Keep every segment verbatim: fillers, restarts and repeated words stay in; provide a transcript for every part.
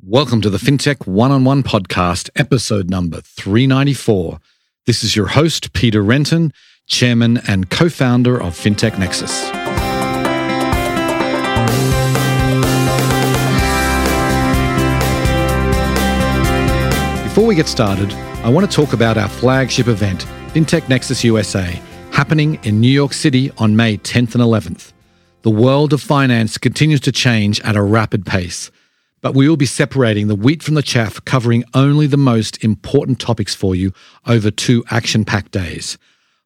Welcome to the FinTech One-on-One Podcast, episode number three ninety-four. This is your host, Peter Renton, chairman and co-founder of FinTech Nexus. Before we get started, I want to talk about our flagship event, FinTech Nexus U S A, happening in New York City on May tenth and eleventh. The world of finance continues to change at a rapid pace, but we will be separating the wheat from the chaff, covering only the most important topics for you over two action-packed days.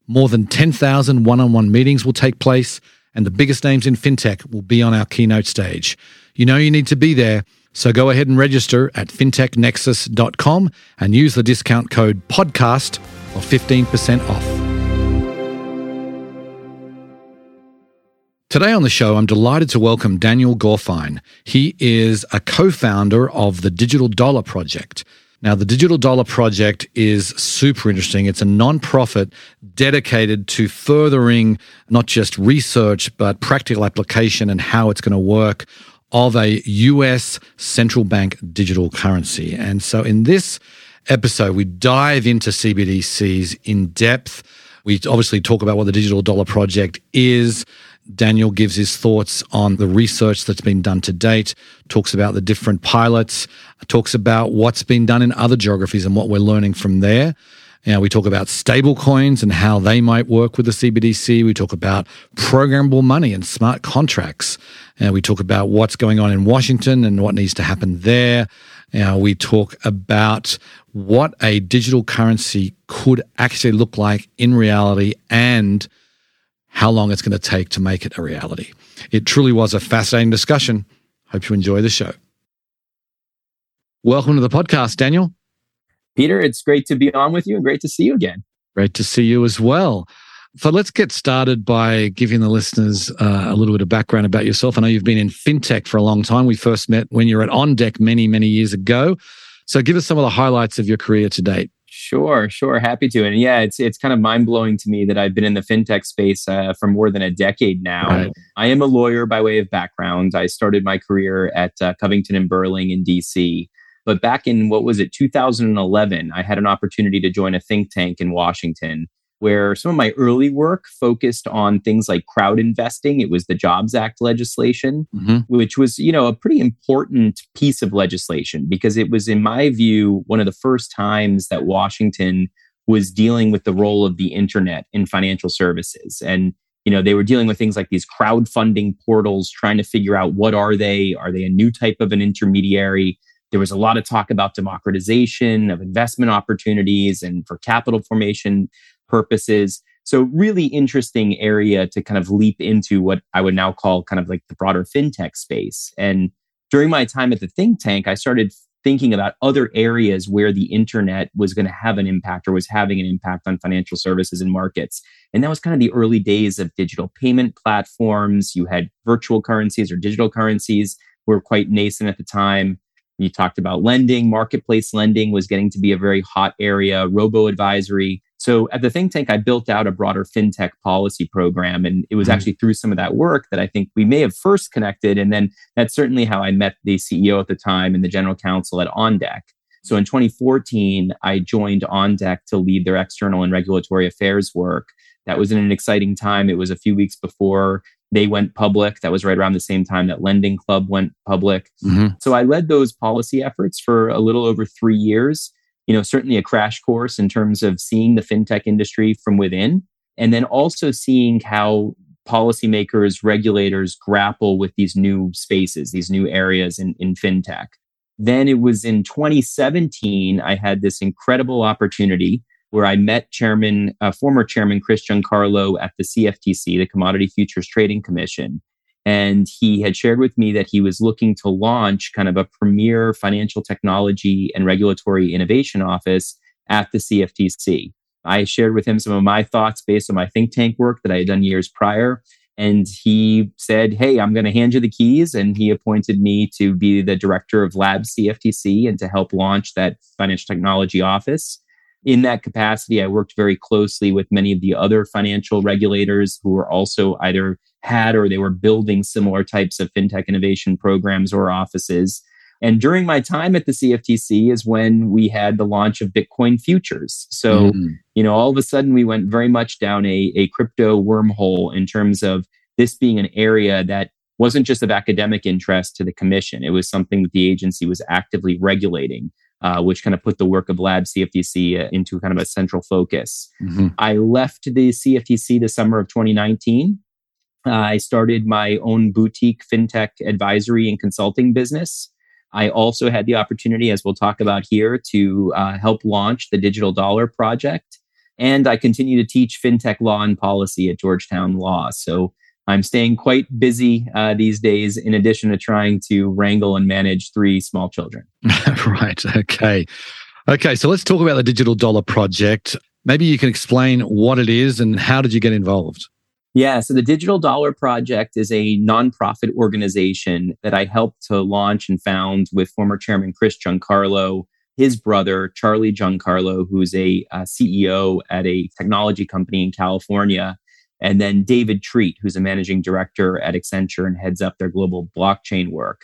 More than ten thousand one-on-one meetings will take place, and the biggest names in fintech will be on our keynote stage. You know you need to be there, so go ahead and register at fintech nexus dot com and use the discount code PODCAST for fifteen percent off. Today on the show, I'm delighted to welcome Daniel Gorfine. He is a co-founder of the Digital Dollar Project. Now, the Digital Dollar Project is super interesting. It's a nonprofit dedicated to furthering not just research, but practical application and how it's going to work of a U S central bank digital currency. And so in this episode, we dive into C B D Cs in depth. We obviously talk about what the Digital Dollar Project is. Daniel gives his thoughts on the research that's been done to date, talks about the different pilots, talks about what's been done in other geographies and what we're learning from there. You know, we talk about stable coins and how they might work with the C B D C. We talk about programmable money and smart contracts. And we talk about what's going on in Washington and what needs to happen there. You know, we talk about what a digital currency could actually look like in reality and how long it's going to take to make it a reality. It truly was a fascinating discussion. Hope you enjoy the show. Welcome to the podcast, Daniel. Peter, it's great to be on with you and great to see you again. Great to see you as well. So let's get started by giving the listeners uh, a little bit of background about yourself. I know you've been in fintech for a long time. We first met when you were at OnDeck many, many years ago. So give us some of the highlights of your career to date. Sure, sure. Happy to. And yeah, it's it's kind of mind-blowing to me that I've been in the fintech space uh, for more than a decade now. Right. I am a lawyer by way of background. I started my career at uh, Covington and Burling in D C. But back in, what was it, two thousand eleven, I had an opportunity to join a think tank in Washington where some of my early work focused on things like crowd investing. It was the Jobs Act legislation, mm-hmm. which was, you know, a pretty important piece of legislation because it was, in my view, one of the first times that Washington was dealing with the role of the internet in financial services. And, you know, they were dealing with things like these crowdfunding portals, trying to figure out what are they? Are they a new type of an intermediary? There was a lot of talk about democratization of investment opportunities and for capital formation purposes. So really interesting area to kind of leap into what I would now call kind of like the broader fintech space. And during my time at the think tank, I started thinking about other areas where the internet was going to have an impact or was having an impact on financial services and markets. And that was kind of the early days of digital payment platforms. You had virtual currencies or digital currencies were quite nascent at the time. You talked about lending. Marketplace lending was getting to be a very hot area, robo-advisory. So at the think tank, I built out a broader fintech policy program. And it was actually through some of that work that I think we may have first connected. And then that's certainly how I met the C E O at the time and the general counsel at OnDeck. So in twenty fourteen, I joined OnDeck to lead their external and regulatory affairs work. That was in an exciting time. It was a few weeks before they went public. That was right around the same time that Lending Club went public. Mm-hmm. So I led those policy efforts for a little over three years. You know, certainly a crash course in terms of seeing the fintech industry from within, and then also seeing how policymakers, regulators grapple with these new spaces, these new areas in, in fintech. Then it was in twenty seventeen, I had this incredible opportunity where I met chairman, uh, former chairman Chris Giancarlo at the C F T C, the Commodity Futures Trading Commission. And he had shared with me that he was looking to launch kind of a premier financial technology and regulatory innovation office at the C F T C. I shared with him some of my thoughts based on my think tank work that I had done years prior. And he said, hey, I'm going to hand you the keys. And he appointed me to be the director of Lab C F T C and to help launch that financial technology office. In that capacity, I worked very closely with many of the other financial regulators who were also either had or they were building similar types of fintech innovation programs or offices. And during my time at the C F T C is when we had the launch of Bitcoin futures. So, mm-hmm. you know, all of a sudden we went very much down a, a crypto wormhole in terms of this being an area that wasn't just of academic interest to the commission. It was something that the agency was actively regulating, uh, which kind of put the work of Lab C F T C into kind of a central focus. Mm-hmm. I left the C F T C the summer of twenty nineteen. Uh, I started my own boutique fintech advisory and consulting business. I also had the opportunity, as we'll talk about here, to uh, help launch the Digital Dollar Project. And I continue to teach fintech law and policy at Georgetown Law. So I'm staying quite busy uh, these days, in addition to trying to wrangle and manage three small children. Right. Okay. Okay. So let's talk about the Digital Dollar Project. Maybe you can explain what it is and how did you get involved? Yeah. So the Digital Dollar Project is a nonprofit organization that I helped to launch and found with former chairman Chris Giancarlo, his brother, Charlie Giancarlo, who's a uh, C E O at a technology company in California, and then David Treat, who's a managing director at Accenture and heads up their global blockchain work.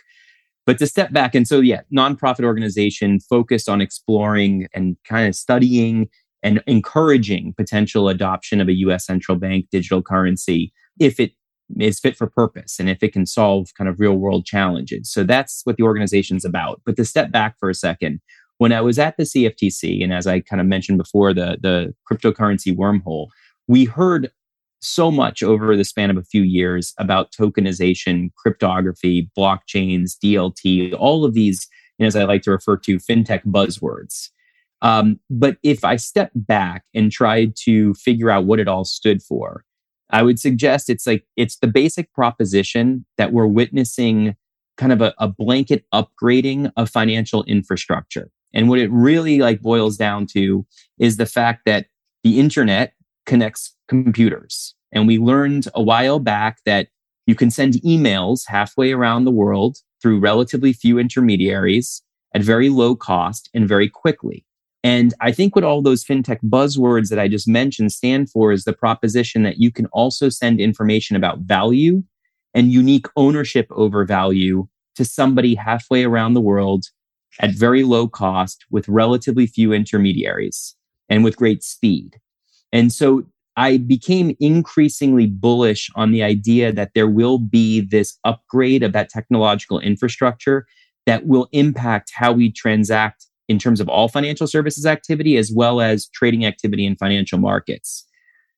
But to step back, and so yeah, nonprofit organization focused on exploring and kind of studying and encouraging potential adoption of a U S central bank digital currency if it is fit for purpose and if it can solve kind of real world challenges. So that's what the organization's about. But to step back for a second, when I was at the C F T C, and as I kind of mentioned before, the, the cryptocurrency wormhole, we heard so much over the span of a few years about tokenization, cryptography, blockchains, D L T, all of these, you know, as I like to refer to, fintech buzzwords. Um, but if I step back and tried to figure out what it all stood for, I would suggest it's like it's the basic proposition that we're witnessing kind of a, a blanket upgrading of financial infrastructure. And what it really like boils down to is the fact that the internet connects computers. And we learned a while back that you can send emails halfway around the world through relatively few intermediaries at very low cost and very quickly. And I think what all those fintech buzzwords that I just mentioned stand for is the proposition that you can also send information about value and unique ownership over value to somebody halfway around the world at very low cost with relatively few intermediaries and with great speed. And so I became increasingly bullish on the idea that there will be this upgrade of that technological infrastructure that will impact how we transact in terms of all financial services activity, as well as trading activity in financial markets.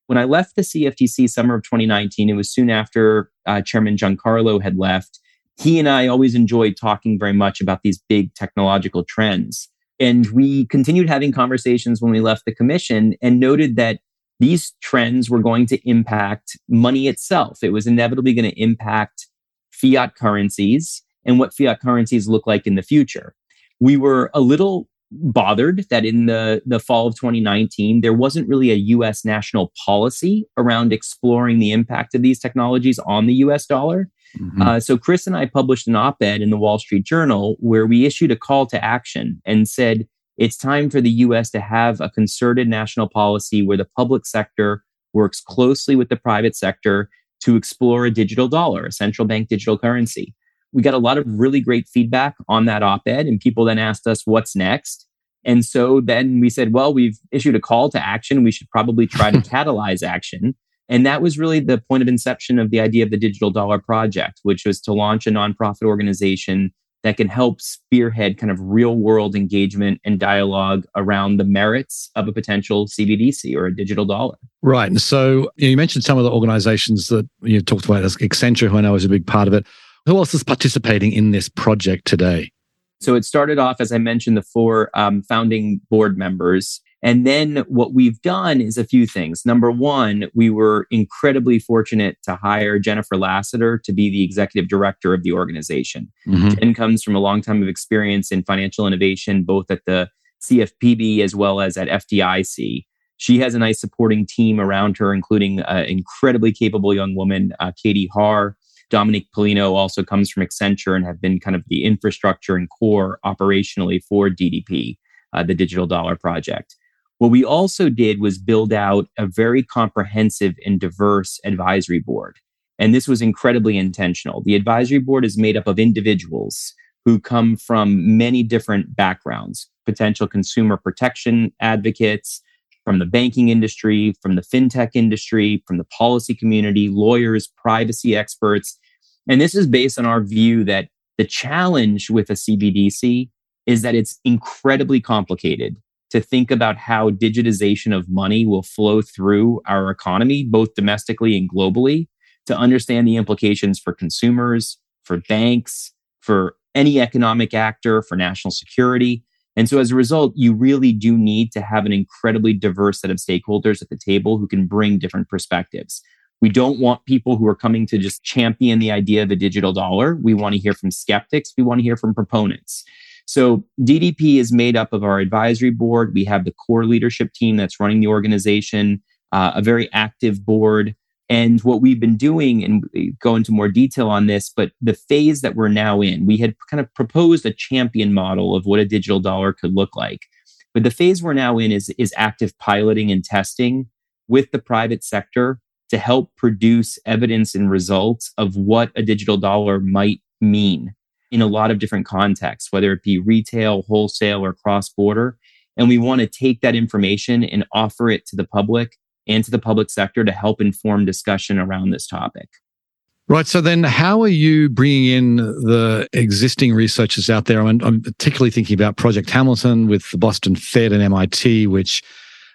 When I left the C F T C summer of twenty nineteen, it was soon after uh, Chairman Giancarlo had left. He and I always enjoyed talking very much about these big technological trends. And we continued having conversations when we left the commission and noted that these trends were going to impact money itself. It was inevitably going to impact fiat currencies and what fiat currencies look like in the future. We were a little bothered that in the, the fall of twenty nineteen, there wasn't really a U S national policy around exploring the impact of these technologies on the U S dollar. Mm-hmm. Uh, so Chris and I published an op-ed in the Wall Street Journal where we issued a call to action and said, it's time for the U S to have a concerted national policy where the public sector works closely with the private sector to explore a digital dollar, a central bank digital currency. We got a lot of really great feedback on that op-ed, and people then asked us, what's next? And so then we said, well, we've issued a call to action. We should probably try to catalyze action. And that was really the point of inception of the idea of the Digital Dollar Project, which was to launch a nonprofit organization that can help spearhead kind of real-world engagement and dialogue around the merits of a potential C B D C or a digital dollar. Right. And so you mentioned some of the organizations that you talked about, Accenture, who I know is a big part of it. Who else is participating in this project today? So it started off, as I mentioned, the four um, founding board members. And then what we've done is a few things. Number one, we were incredibly fortunate to hire Jennifer Lassiter to be the executive director of the organization. Mm-hmm. Jen comes from a long time of experience in financial innovation, both at the C F P B as well as at F D I C. She has a nice supporting team around her, including an uh, incredibly capable young woman, uh, Katie Haar. Dominique Polino also comes from Accenture and have been kind of the infrastructure and core operationally for D D P, uh, the Digital Dollar Project. What we also did was build out a very comprehensive and diverse advisory board. And this was incredibly intentional. The advisory board is made up of individuals who come from many different backgrounds, potential consumer protection advocates, from the banking industry, from the fintech industry, from the policy community, lawyers, privacy experts. And this is based on our view that the challenge with a C B D C is that it's incredibly complicated to think about how digitization of money will flow through our economy, both domestically and globally, to understand the implications for consumers, for banks, for any economic actor, for national security. And so as a result, you really do need to have an incredibly diverse set of stakeholders at the table who can bring different perspectives. We don't want people who are coming to just champion the idea of a digital dollar. We want to hear from skeptics. We want to hear from proponents. So D D P is made up of our advisory board. We have the core leadership team that's running the organization, uh, a very active board. And what we've been doing, and go into more detail on this, but the phase that we're now in, we had kind of proposed a champion model of what a digital dollar could look like. But the phase we're now in is, is active piloting and testing with the private sector to help produce evidence and results of what a digital dollar might mean in a lot of different contexts, whether it be retail, wholesale, or cross-border. And we want to take that information and offer it to the public and to the public sector to help inform discussion around this topic. Right. So then how are you bringing in the existing researchers out there? I'm, I'm particularly thinking about Project Hamilton with the Boston Fed and M I T, which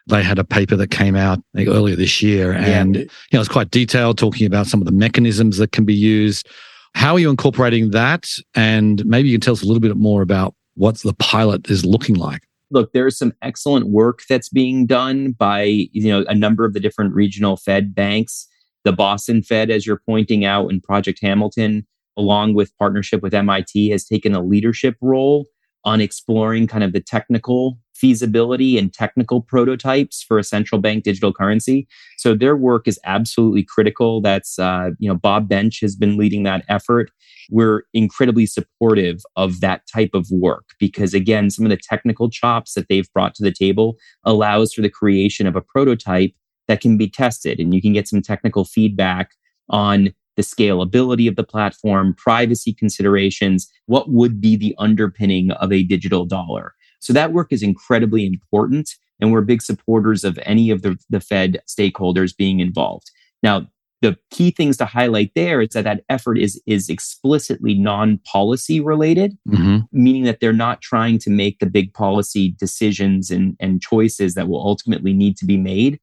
they had a paper that came out I think, earlier this year. Yeah. And you know, it's quite detailed, talking about some of the mechanisms that can be used. How are you incorporating that? And maybe you can tell us a little bit more about what the pilot is looking like. Look, there's some excellent work that's being done by you know a number of the different regional Fed banks. The Boston Fed, as you're pointing out, and Project Hamilton, along with partnership with M I T, has taken a leadership role on exploring kind of the technical feasibility and technical prototypes for a central bank digital currency. So their work is absolutely critical. That's, uh, you know, Bob Bench has been leading that effort. We're incredibly supportive of that type of work because, again, some of the technical chops that they've brought to the table allows for the creation of a prototype that can be tested, and you can get some technical feedback on the scalability of the platform, privacy considerations, what would be the underpinning of a digital dollar. So that work is incredibly important, and we're big supporters of any of the, the Fed stakeholders being involved. Now, the key things to highlight there is that that effort is, is explicitly non-policy related, mm-hmm. meaning that they're not trying to make the big policy decisions and, and choices that will ultimately need to be made.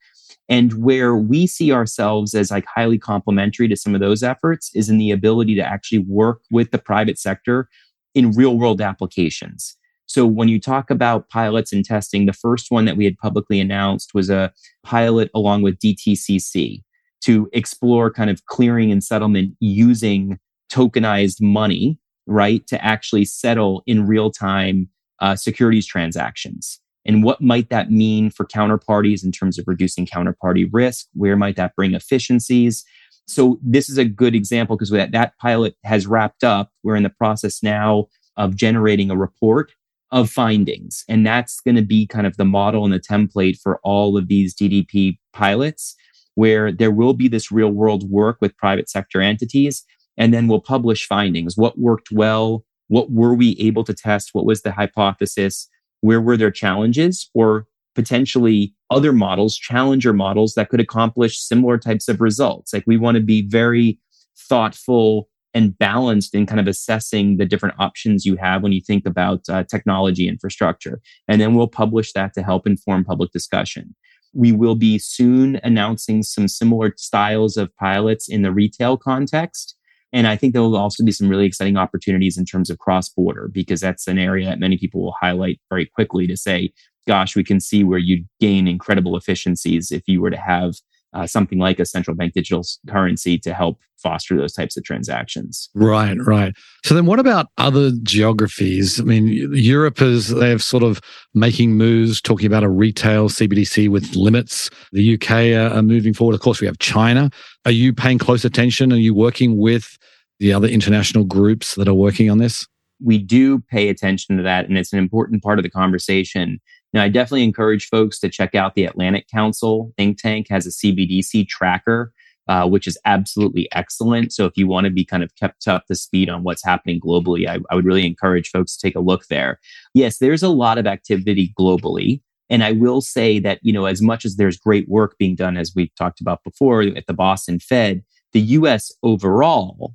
And where we see ourselves as like highly complementary to some of those efforts is in the ability to actually work with the private sector in real-world applications. So when you talk about pilots and testing, the first one that we had publicly announced was a pilot along with D T C C to explore kind of clearing and settlement using tokenized money, right, to actually settle in real-time uh, securities transactions. And what might that mean for counterparties in terms of reducing counterparty risk? Where might that bring efficiencies? So this is a good example because that, that pilot has wrapped up. We're in the process now of generating a report of findings. And that's going to be kind of the model and the template for all of these D D P pilots, where there will be this real world work with private sector entities. And then we'll publish findings. What worked well? What were we able to test? What was the hypothesis? Where were there challenges, or potentially other models, challenger models that could accomplish similar types of results? Like, we want to be very thoughtful and balanced in kind of assessing the different options you have when you think about uh, technology infrastructure. And then we'll publish that to help inform public discussion. We will be soon announcing some similar styles of pilots in the retail context. And I think there will also be some really exciting opportunities in terms of cross-border, because that's an area that many people will highlight very quickly to say, gosh, we can see where you'd gain incredible efficiencies if you were to have uh, something like a central bank digital currency to help foster those types of transactions. Right, right. So then what about other geographies? I mean, Europe is, they've sort of making moves, talking about a retail C B D C with limits. The U K are, are moving forward. Of course, we have China. Are you paying close attention? Are you working with the other international groups that are working on this? We do pay attention to that, and it's an important part of the conversation. Now, I definitely encourage folks to check out the Atlantic Council think tank has a C B D C tracker uh, which is absolutely excellent. So if you want to be kind of kept up to speed on what's happening globally, I, I would really encourage folks to take a look there. Yes, there's a lot of activity globally. And I will say that, you know, as much as there's great work being done, as we talked about before at the Boston Fed, the U S overall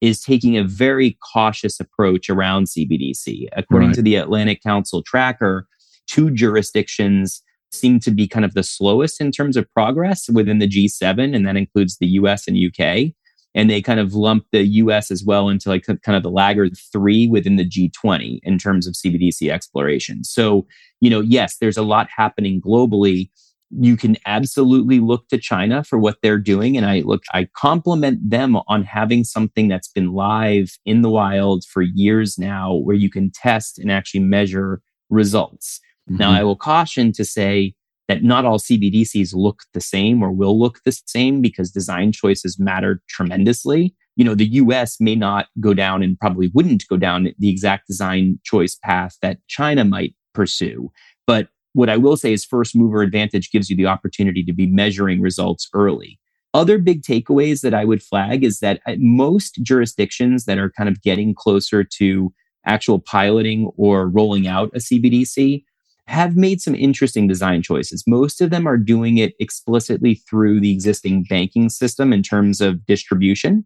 is taking a very cautious approach around C B D C. According right. to the Atlantic Council tracker, two jurisdictions seem to be kind of the slowest in terms of progress within the G seven, and that includes the U S and U K. And they kind of lump the U S as well into like kind of the laggard three within the G twenty in terms of C B D C exploration. So, you know, yes, there's a lot happening globally. You can absolutely look to China for what they're doing. And I look, I compliment them on having something that's been live in the wild for years now, where you can test and actually measure results. Mm-hmm. Now, I will caution to say that not all C B D Cs look the same or will look the same, because design choices matter tremendously. You know, the U S may not go down and probably wouldn't go down the exact design choice path that China might pursue. But what I will say is first mover advantage gives you the opportunity to be measuring results early. Other big takeaways that I would flag is that most jurisdictions that are kind of getting closer to actual piloting or rolling out a C B D C have made some interesting design choices. Most of them are doing it explicitly through the existing banking system in terms of distribution.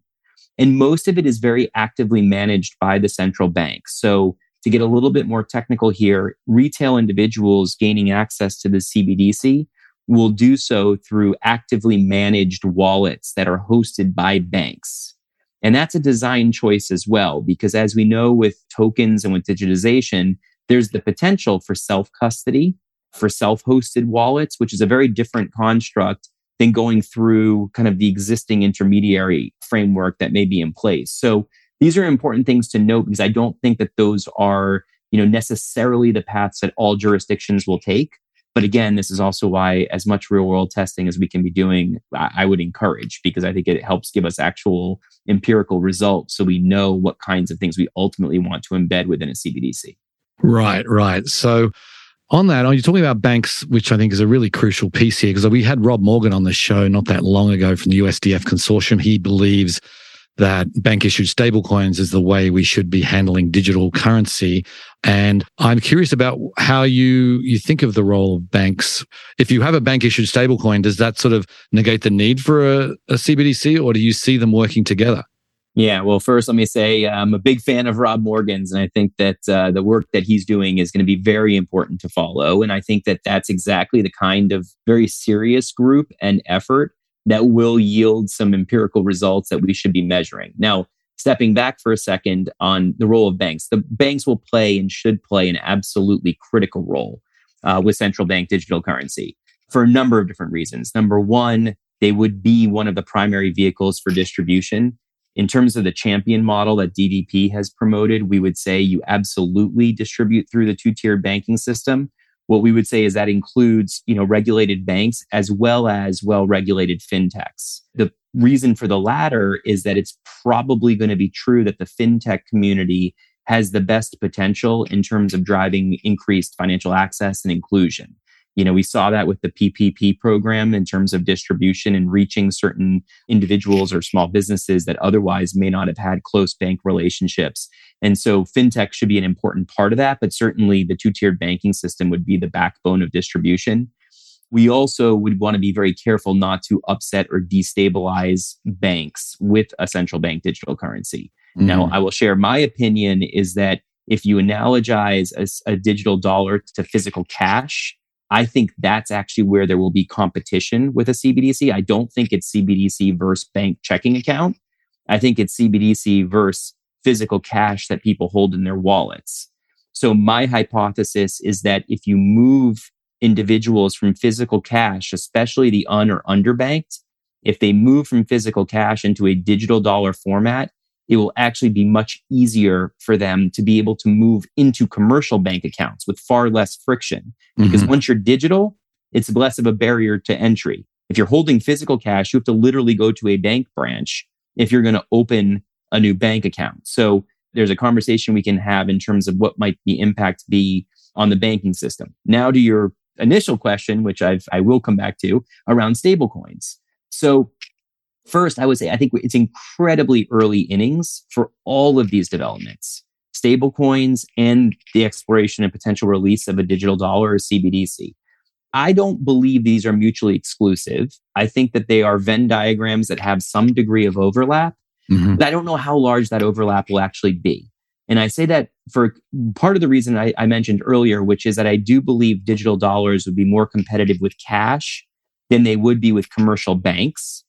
And most of it is very actively managed by the central bank. So to get a little bit more technical here, retail individuals gaining access to the C B D C will do so through actively managed wallets that are hosted by banks. And that's a design choice as well, because as we know with tokens and with digitization, there's the potential for self-custody, for self-hosted wallets, which is a very different construct than going through kind of the existing intermediary framework that may be in place. So these are important things to note, because I don't think that those are, you know, necessarily the paths that all jurisdictions will take. But again, this is also why as much real-world testing as we can be doing, I, I would encourage, because I think it helps give us actual empirical results so we know what kinds of things we ultimately want to embed within a C B D C. Right, right. So on that, you're talking about banks, which I think is a really crucial piece here, because we had Rob Morgan on the show not that long ago from the U S D F consortium. He believes that bank-issued stablecoins is the way we should be handling digital currency. And I'm curious about how you, you think of the role of banks. If you have a bank-issued stablecoin, does that sort of negate the need for a, a C B D C, or do you see them working together? Yeah, well, first, let me say I'm a big fan of Rob Morgan's, and I think that uh, the work that he's doing is going to be very important to follow. And I think that that's exactly the kind of very serious group and effort that will yield some empirical results that we should be measuring. Now, stepping back for a second on the role of banks, the banks will play and should play an absolutely critical role uh, with central bank digital currency for a number of different reasons. Number one, they would be one of the primary vehicles for distribution. In terms of the champion model that D D P has promoted, we would say you absolutely distribute through the two-tier banking system. What we would say is that includes, you know, regulated banks as well as well-regulated fintechs. The reason for the latter is that it's probably going to be true that the fintech community has the best potential in terms of driving increased financial access and inclusion. You know, we saw that with the P P P program in terms of distribution and reaching certain individuals or small businesses that otherwise may not have had close bank relationships. And so fintech should be an important part of that, but certainly the two-tiered banking system would be the backbone of distribution. We also would want to be very careful not to upset or destabilize banks with a central bank digital currency. Mm. Now, I will share my opinion is that if you analogize a, a digital dollar to physical cash, I think that's actually where there will be competition with a C B D C. I don't think it's C B D C versus bank checking account. I think it's C B D C versus physical cash that people hold in their wallets. So my hypothesis is that if you move individuals from physical cash, especially the un or underbanked, if they move from physical cash into a digital dollar format, it will actually be much easier for them to be able to move into commercial bank accounts with far less friction. Because mm-hmm. once you're digital, it's less of a barrier to entry. If you're holding physical cash, you have to literally go to a bank branch if you're going to open a new bank account. So there's a conversation we can have in terms of what might the impact be on the banking system. Now to your initial question, which I've, I will come back to, around stablecoins. So First, I would say, I think it's incredibly early innings for all of these developments. Stablecoins and the exploration and potential release of a digital dollar or C B D C. I don't believe these are mutually exclusive. I think that they are Venn diagrams that have some degree of overlap, mm-hmm. but I don't know how large that overlap will actually be. And I say that for part of the reason I, I mentioned earlier, which is that I do believe digital dollars would be more competitive with cash than they would be with commercial banks.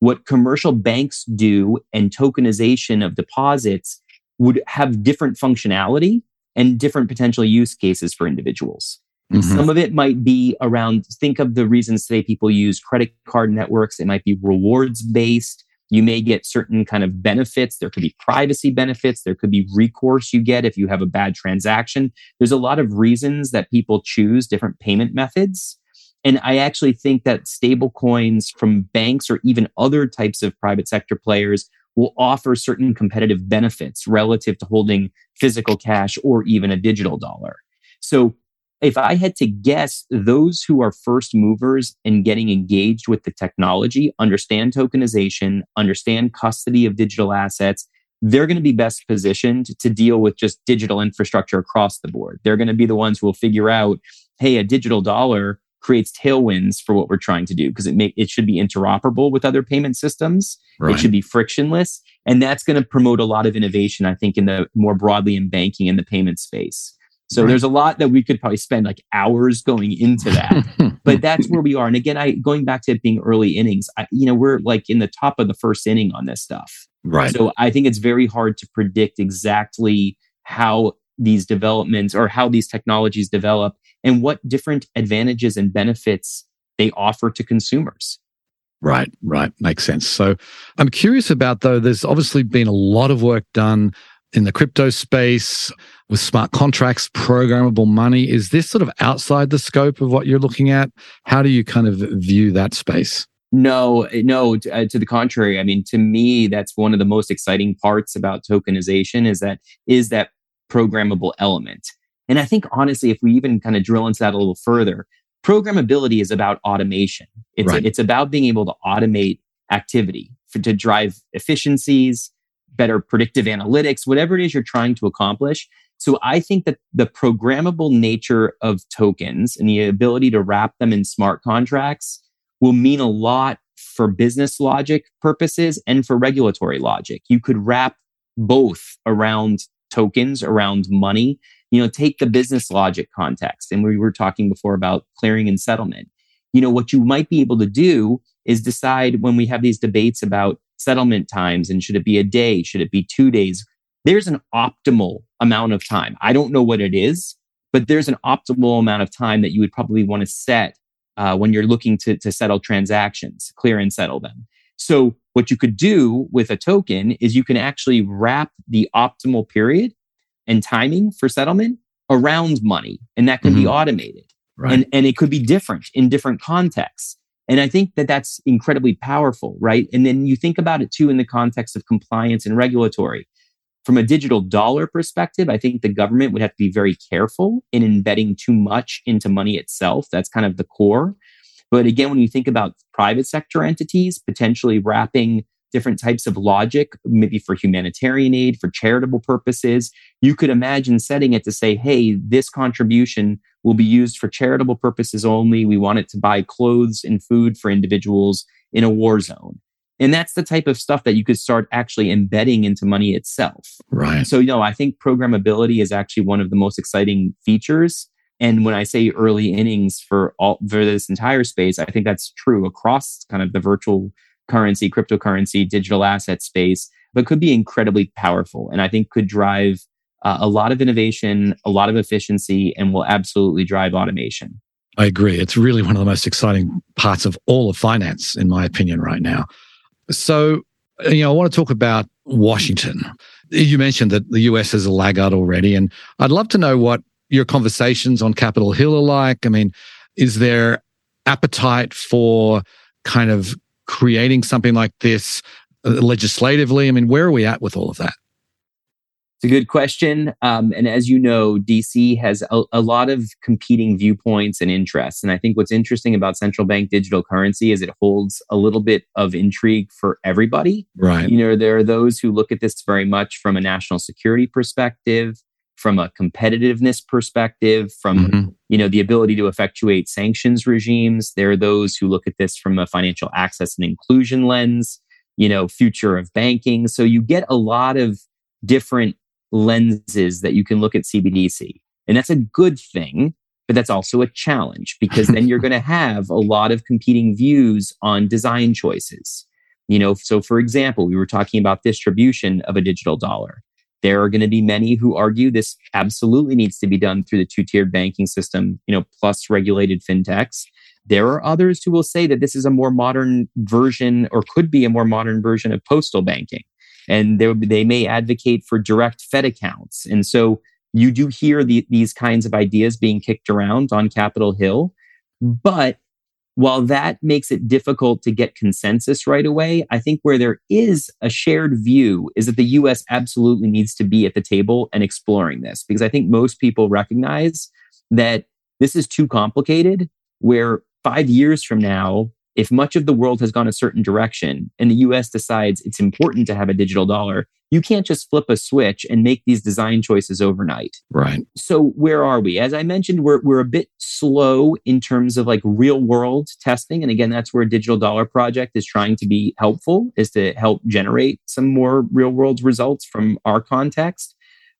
What commercial banks do and tokenization of deposits would have different functionality and different potential use cases for individuals. Mm-hmm. Some of it might be around, think of the reasons today people use credit card networks. It might be rewards-based. You may get certain kind of benefits. There could be privacy benefits. There could be recourse you get if you have a bad transaction. There's a lot of reasons that people choose different payment methods. And I actually think that stablecoins from banks or even other types of private sector players will offer certain competitive benefits relative to holding physical cash or even a digital dollar. So if I had to guess, those who are first movers in getting engaged with the technology, understand tokenization, understand custody of digital assets, they're going to be best positioned to deal with just digital infrastructure across the board. They're going to be the ones who will figure out, hey, a digital dollar creates tailwinds for what we're trying to do because it may, it should be interoperable with other payment systems. Right. It should be frictionless. And that's going to promote a lot of innovation, I think, in the more broadly in banking and the payment space. So right. There's a lot that we could probably spend like hours going into that, but that's where we are. And again, I going back to it being early innings, I, you know, we're like in the top of the first inning on this stuff. Right. So I think it's very hard to predict exactly how these developments or how these technologies develop and what different advantages and benefits they offer to consumers. Right, right. Makes sense. So I'm curious about, though, there's obviously been a lot of work done in the crypto space with smart contracts, programmable money. Is this sort of outside the scope of what you're looking at? How do you kind of view that space? No, no, to, uh, to the contrary. I mean, to me, that's one of the most exciting parts about tokenization is that is that programmable element. And I think, honestly, if we even kind of drill into that a little further, programmability is about automation. It's right. It's about being able to automate activity for, to drive efficiencies, better predictive analytics, whatever it is you're trying to accomplish. So I think that the programmable nature of tokens and the ability to wrap them in smart contracts will mean a lot for business logic purposes and for regulatory logic. You could wrap both around tokens, around money. You know, take the business logic context. And we were talking before about clearing and settlement. You know, what you might be able to do is decide when we have these debates about settlement times and should it be a day? Should it be two days? There's an optimal amount of time. I don't know what it is, but there's an optimal amount of time that you would probably want to set uh, when you're looking to, to settle transactions, clear and settle them. So what you could do with a token is you can actually wrap the optimal period and timing for settlement around money. And that can mm-hmm. be automated. Right. And, and it could be different in different contexts. And I think that that's incredibly powerful, right? And then you think about it too in the context of compliance and regulatory. From a digital dollar perspective, I think the government would have to be very careful in embedding too much into money itself. That's kind of the core. But again, when you think about private sector entities, potentially wrapping different types of logic, maybe for humanitarian aid, for charitable purposes. You could imagine setting it to say, hey, this contribution will be used for charitable purposes only. We want it to buy clothes and food for individuals in a war zone. And that's the type of stuff that you could start actually embedding into money itself. Right. So, you know, I think programmability is actually one of the most exciting features. And when I say early innings for all for this entire space, I think that's true across kind of the virtual currency, cryptocurrency, digital asset space, but could be incredibly powerful. And I think could drive uh, a lot of innovation, a lot of efficiency, and will absolutely drive automation. I agree. It's really one of the most exciting parts of all of finance, in my opinion, right now. So, you know, I want to talk about Washington. You mentioned that the U S is a laggard already, and I'd love to know what your conversations on Capitol Hill are like. I mean, is there appetite for kind of creating something like this legislatively? I mean, where are we at with all of that? It's a good question. Um, and as you know, D C has a, a lot of competing viewpoints and interests. And I think what's interesting about central bank digital currency is it holds a little bit of intrigue for everybody. Right. You know, there are those who look at this very much from a national security perspective, from a competitiveness perspective, from mm-hmm. you know the ability to effectuate sanctions regimes. There are those who look at this from a financial access and inclusion lens, you know, future of banking. So you get a lot of different lenses that you can look at C B D C. And that's a good thing, but that's also a challenge because then you're going to have a lot of competing views on design choices. You know, so for example, we were talking about distribution of a digital dollar. There are going to be many who argue this absolutely needs to be done through the two-tiered banking system, you know, plus regulated fintechs. There are others who will say that this is a more modern version or could be a more modern version of postal banking. And they, they may advocate for direct Fed accounts. And so you do hear the, these kinds of ideas being kicked around on Capitol Hill. But while that makes it difficult to get consensus right away, I think where there is a shared view is that the U S absolutely needs to be at the table and exploring this. Because I think most people recognize that this is too complicated, where five years from now, if much of the world has gone a certain direction and the U S decides it's important to have a digital dollar, you can't just flip a switch and make these design choices overnight. Right. So where are we? As I mentioned, we're we're a bit slow in terms of like real world testing. And again, that's where Digital Dollar Project is trying to be helpful, is to help generate some more real world results from our context.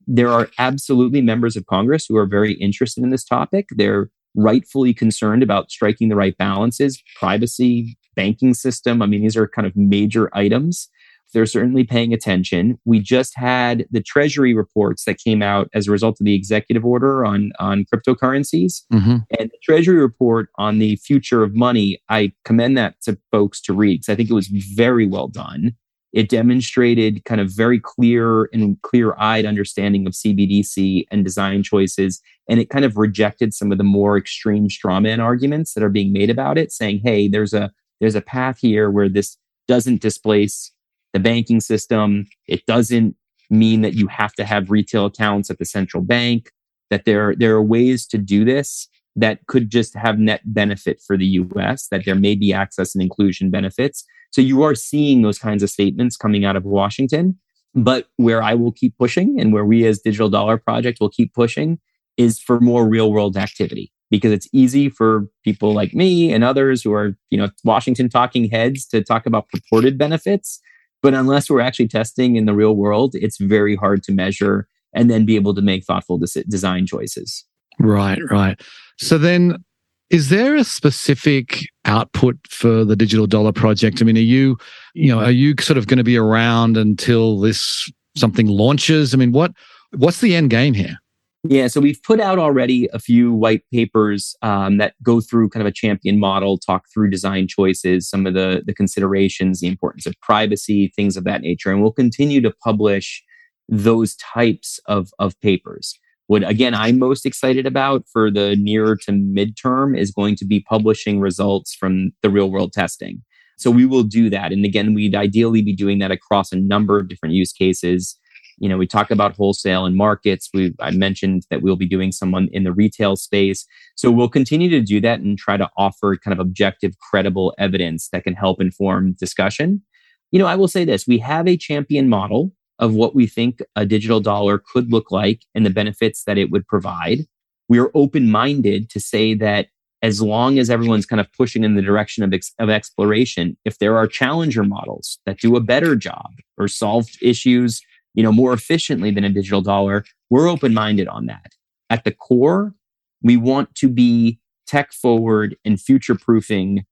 There are absolutely members of Congress who are very interested in this topic. They're rightfully concerned about striking the right balances, privacy, banking system. I mean, these are kind of major items. They're certainly paying attention. We just had the Treasury reports that came out as a result of the executive order on, on cryptocurrencies. Mm-hmm. And the Treasury report on the future of money, I commend that to folks to read because I think it was very well done. It demonstrated kind of very clear and clear-eyed understanding of C B D C and design choices. And it kind of rejected some of the more extreme straw man arguments that are being made about it, saying, hey, there's a there's a path here where this doesn't displace the banking system. It doesn't mean that you have to have retail accounts at the central bank, that there, there are ways to do this that could just have net benefit for the U S, that there may be access and inclusion benefits. So you are seeing those kinds of statements coming out of Washington. But where I will keep pushing and where we as Digital Dollar Project will keep pushing is for more real world activity, because it's easy for people like me and others who are, you know, Washington talking heads to talk about purported benefits. But unless we're actually testing in the real world, it's very hard to measure and then be able to make thoughtful des- design choices. Right, right. So then, is there a specific output for the Digital Dollar Project? I mean, are you, you know, are you sort of going to be around until this something launches? I mean, what what's the end game here? Yeah, so we've put out already a few white papers um, that go through kind of a champion model, talk through design choices, some of the the considerations, the importance of privacy, things of that nature, and we'll continue to publish those types of of papers. What, again, I'm most excited about for the nearer to midterm is going to be publishing results from the real-world testing. So we will do that. And again, we'd ideally be doing that across a number of different use cases. You know, we talk about wholesale and markets. We I mentioned that we'll be doing someone in the retail space. So we'll continue to do that and try to offer kind of objective, credible evidence that can help inform discussion. You know, I will say this. We have a champion model of what we think a digital dollar could look like and the benefits that it would provide. We are open-minded to say that as long as everyone's kind of pushing in the direction of, ex- of exploration, if there are challenger models that do a better job or solve issues, you know, more efficiently than a digital dollar, we're open-minded on that. At the core, we want to be tech-forward and future-proofing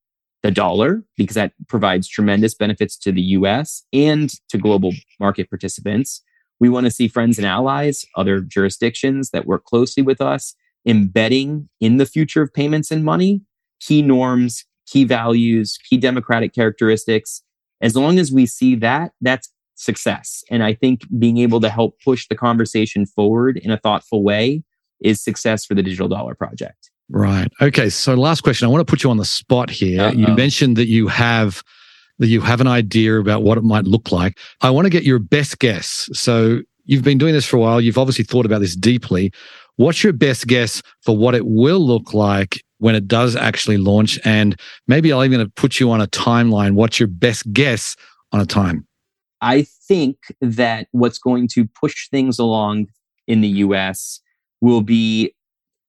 the dollar, because that provides tremendous benefits to the U S and to global market participants. We want to see friends and allies, other jurisdictions that work closely with us, embedding in the future of payments and money, key norms, key values, key democratic characteristics. As long as we see that, that's success. And I think being able to help push the conversation forward in a thoughtful way is success for the Digital Dollar Project. Right. Okay. So last question. I want to put you on the spot here. Uh-oh. You mentioned that you have that you have an idea about what it might look like. I want to get your best guess. So you've been doing this for a while. You've obviously thought about this deeply. What's your best guess for what it will look like when it does actually launch? And maybe I'll even put you on a timeline. What's your best guess on a time? I think that what's going to push things along in the U S will be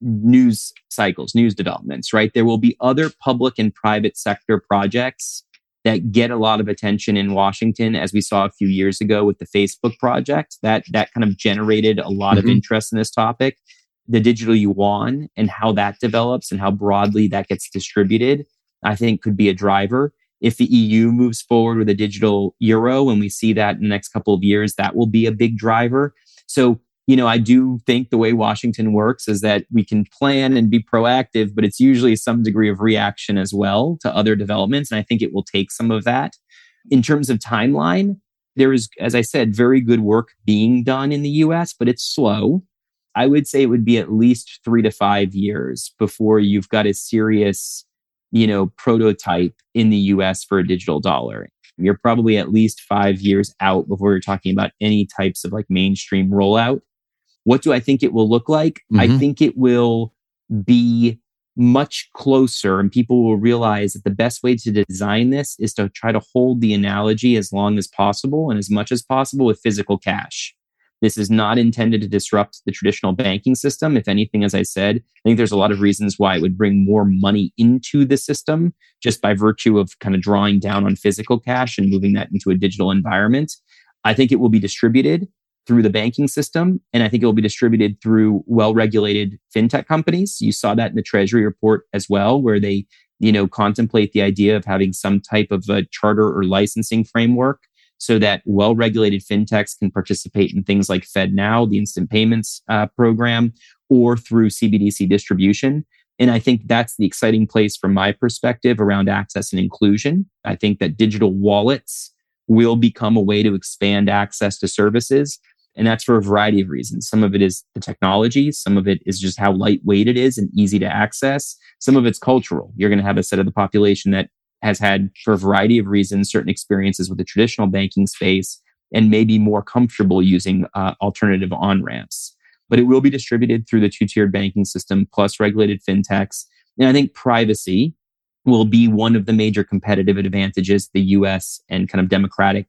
news cycles, news developments, right? There will be other public and private sector projects that get a lot of attention in Washington, as we saw a few years ago with the Facebook project. That that kind of generated a lot mm-hmm. of interest in this topic. The digital yuan and how that develops and how broadly that gets distributed, I think could be a driver. If the E U moves forward with a digital euro, and we see that in the next couple of years, that will be a big driver. So, you know, I do think the way Washington works is that we can plan and be proactive, but it's usually some degree of reaction as well to other developments. And I think it will take some of that. In terms of timeline, there is, as I said, very good work being done in the U S, but it's slow. I would say it would be at least three to five years before you've got a serious, you know, prototype in the U S for a digital dollar. You're probably at least five years out before you're talking about any types of like mainstream rollout. What do I think it will look like? Mm-hmm. I think it will be much closer, and people will realize that the best way to design this is to try to hold the analogy as long as possible and as much as possible with physical cash. This is not intended to disrupt the traditional banking system. If anything, as I said, I think there's a lot of reasons why it would bring more money into the system just by virtue of kind of drawing down on physical cash and moving that into a digital environment. I think it will be distributed through the banking system, and I think it will be distributed through well-regulated fintech companies. You saw that in the Treasury report as well, where they, you know, contemplate the idea of having some type of a charter or licensing framework, so that well-regulated fintechs can participate in things like FedNow, the instant payments uh, program, or through C B D C distribution. And I think that's the exciting place from my perspective around access and inclusion. I think that digital wallets will become a way to expand access to services. And that's for a variety of reasons. Some of it is the technology. Some of it is just how lightweight it is and easy to access. Some of it's cultural. You're going to have a set of the population that has had, for a variety of reasons, certain experiences with the traditional banking space and may be more comfortable using uh, alternative on-ramps. But it will be distributed through the two-tiered banking system plus regulated fintechs. And I think privacy will be one of the major competitive advantages the U S and kind of democratic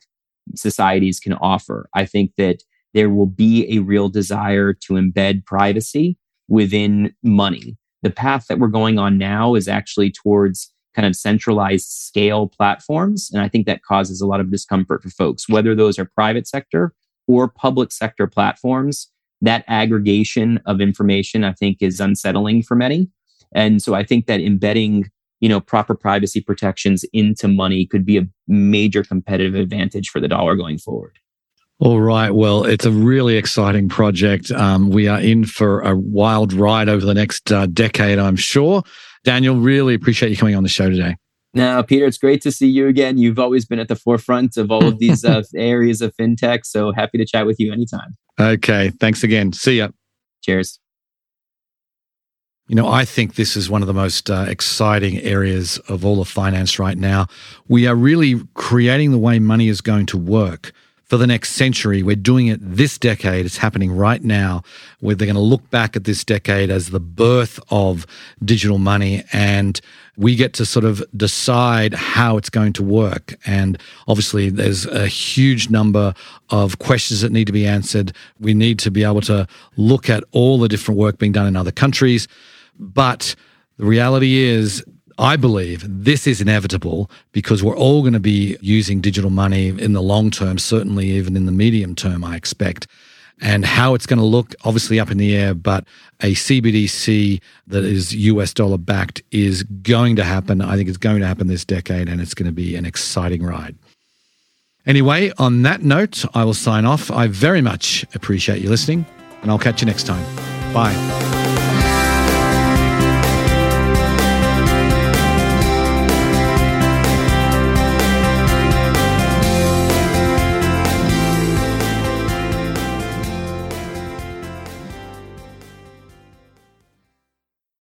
societies can offer. I think that there will be a real desire to embed privacy within money. The path that we're going on now is actually towards kind of centralized scale platforms. And I think that causes a lot of discomfort for folks, whether those are private sector or public sector platforms. That aggregation of information, I think, is unsettling for many. And so I think that embedding, you know, proper privacy protections into money could be a major competitive advantage for the dollar going forward. All right. Well, it's a really exciting project. Um, we are in for a wild ride over the next uh, decade, I'm sure. Daniel, really appreciate you coming on the show today. Now, Peter, it's great to see you again. You've always been at the forefront of all of these uh, areas of fintech. So happy to chat with you anytime. Okay. Thanks again. See ya. Cheers. You know, I think this is one of the most uh, exciting areas of all of finance right now. We are really creating the way money is going to work for the next century. We're doing it this decade. It's happening right now, where they're going to look back at this decade as the birth of digital money, and we get to sort of decide how it's going to work. And obviously, there's a huge number of questions that need to be answered. We need to be able to look at all the different work being done in other countries. But the reality is, I believe this is inevitable, because we're all going to be using digital money in the long term, certainly even in the medium term, I expect. And how it's going to look, obviously up in the air, but a C B D C that is U S dollar backed is going to happen. I think it's going to happen this decade, and it's going to be an exciting ride. Anyway, on that note, I will sign off. I very much appreciate you listening, and I'll catch you next time. Bye.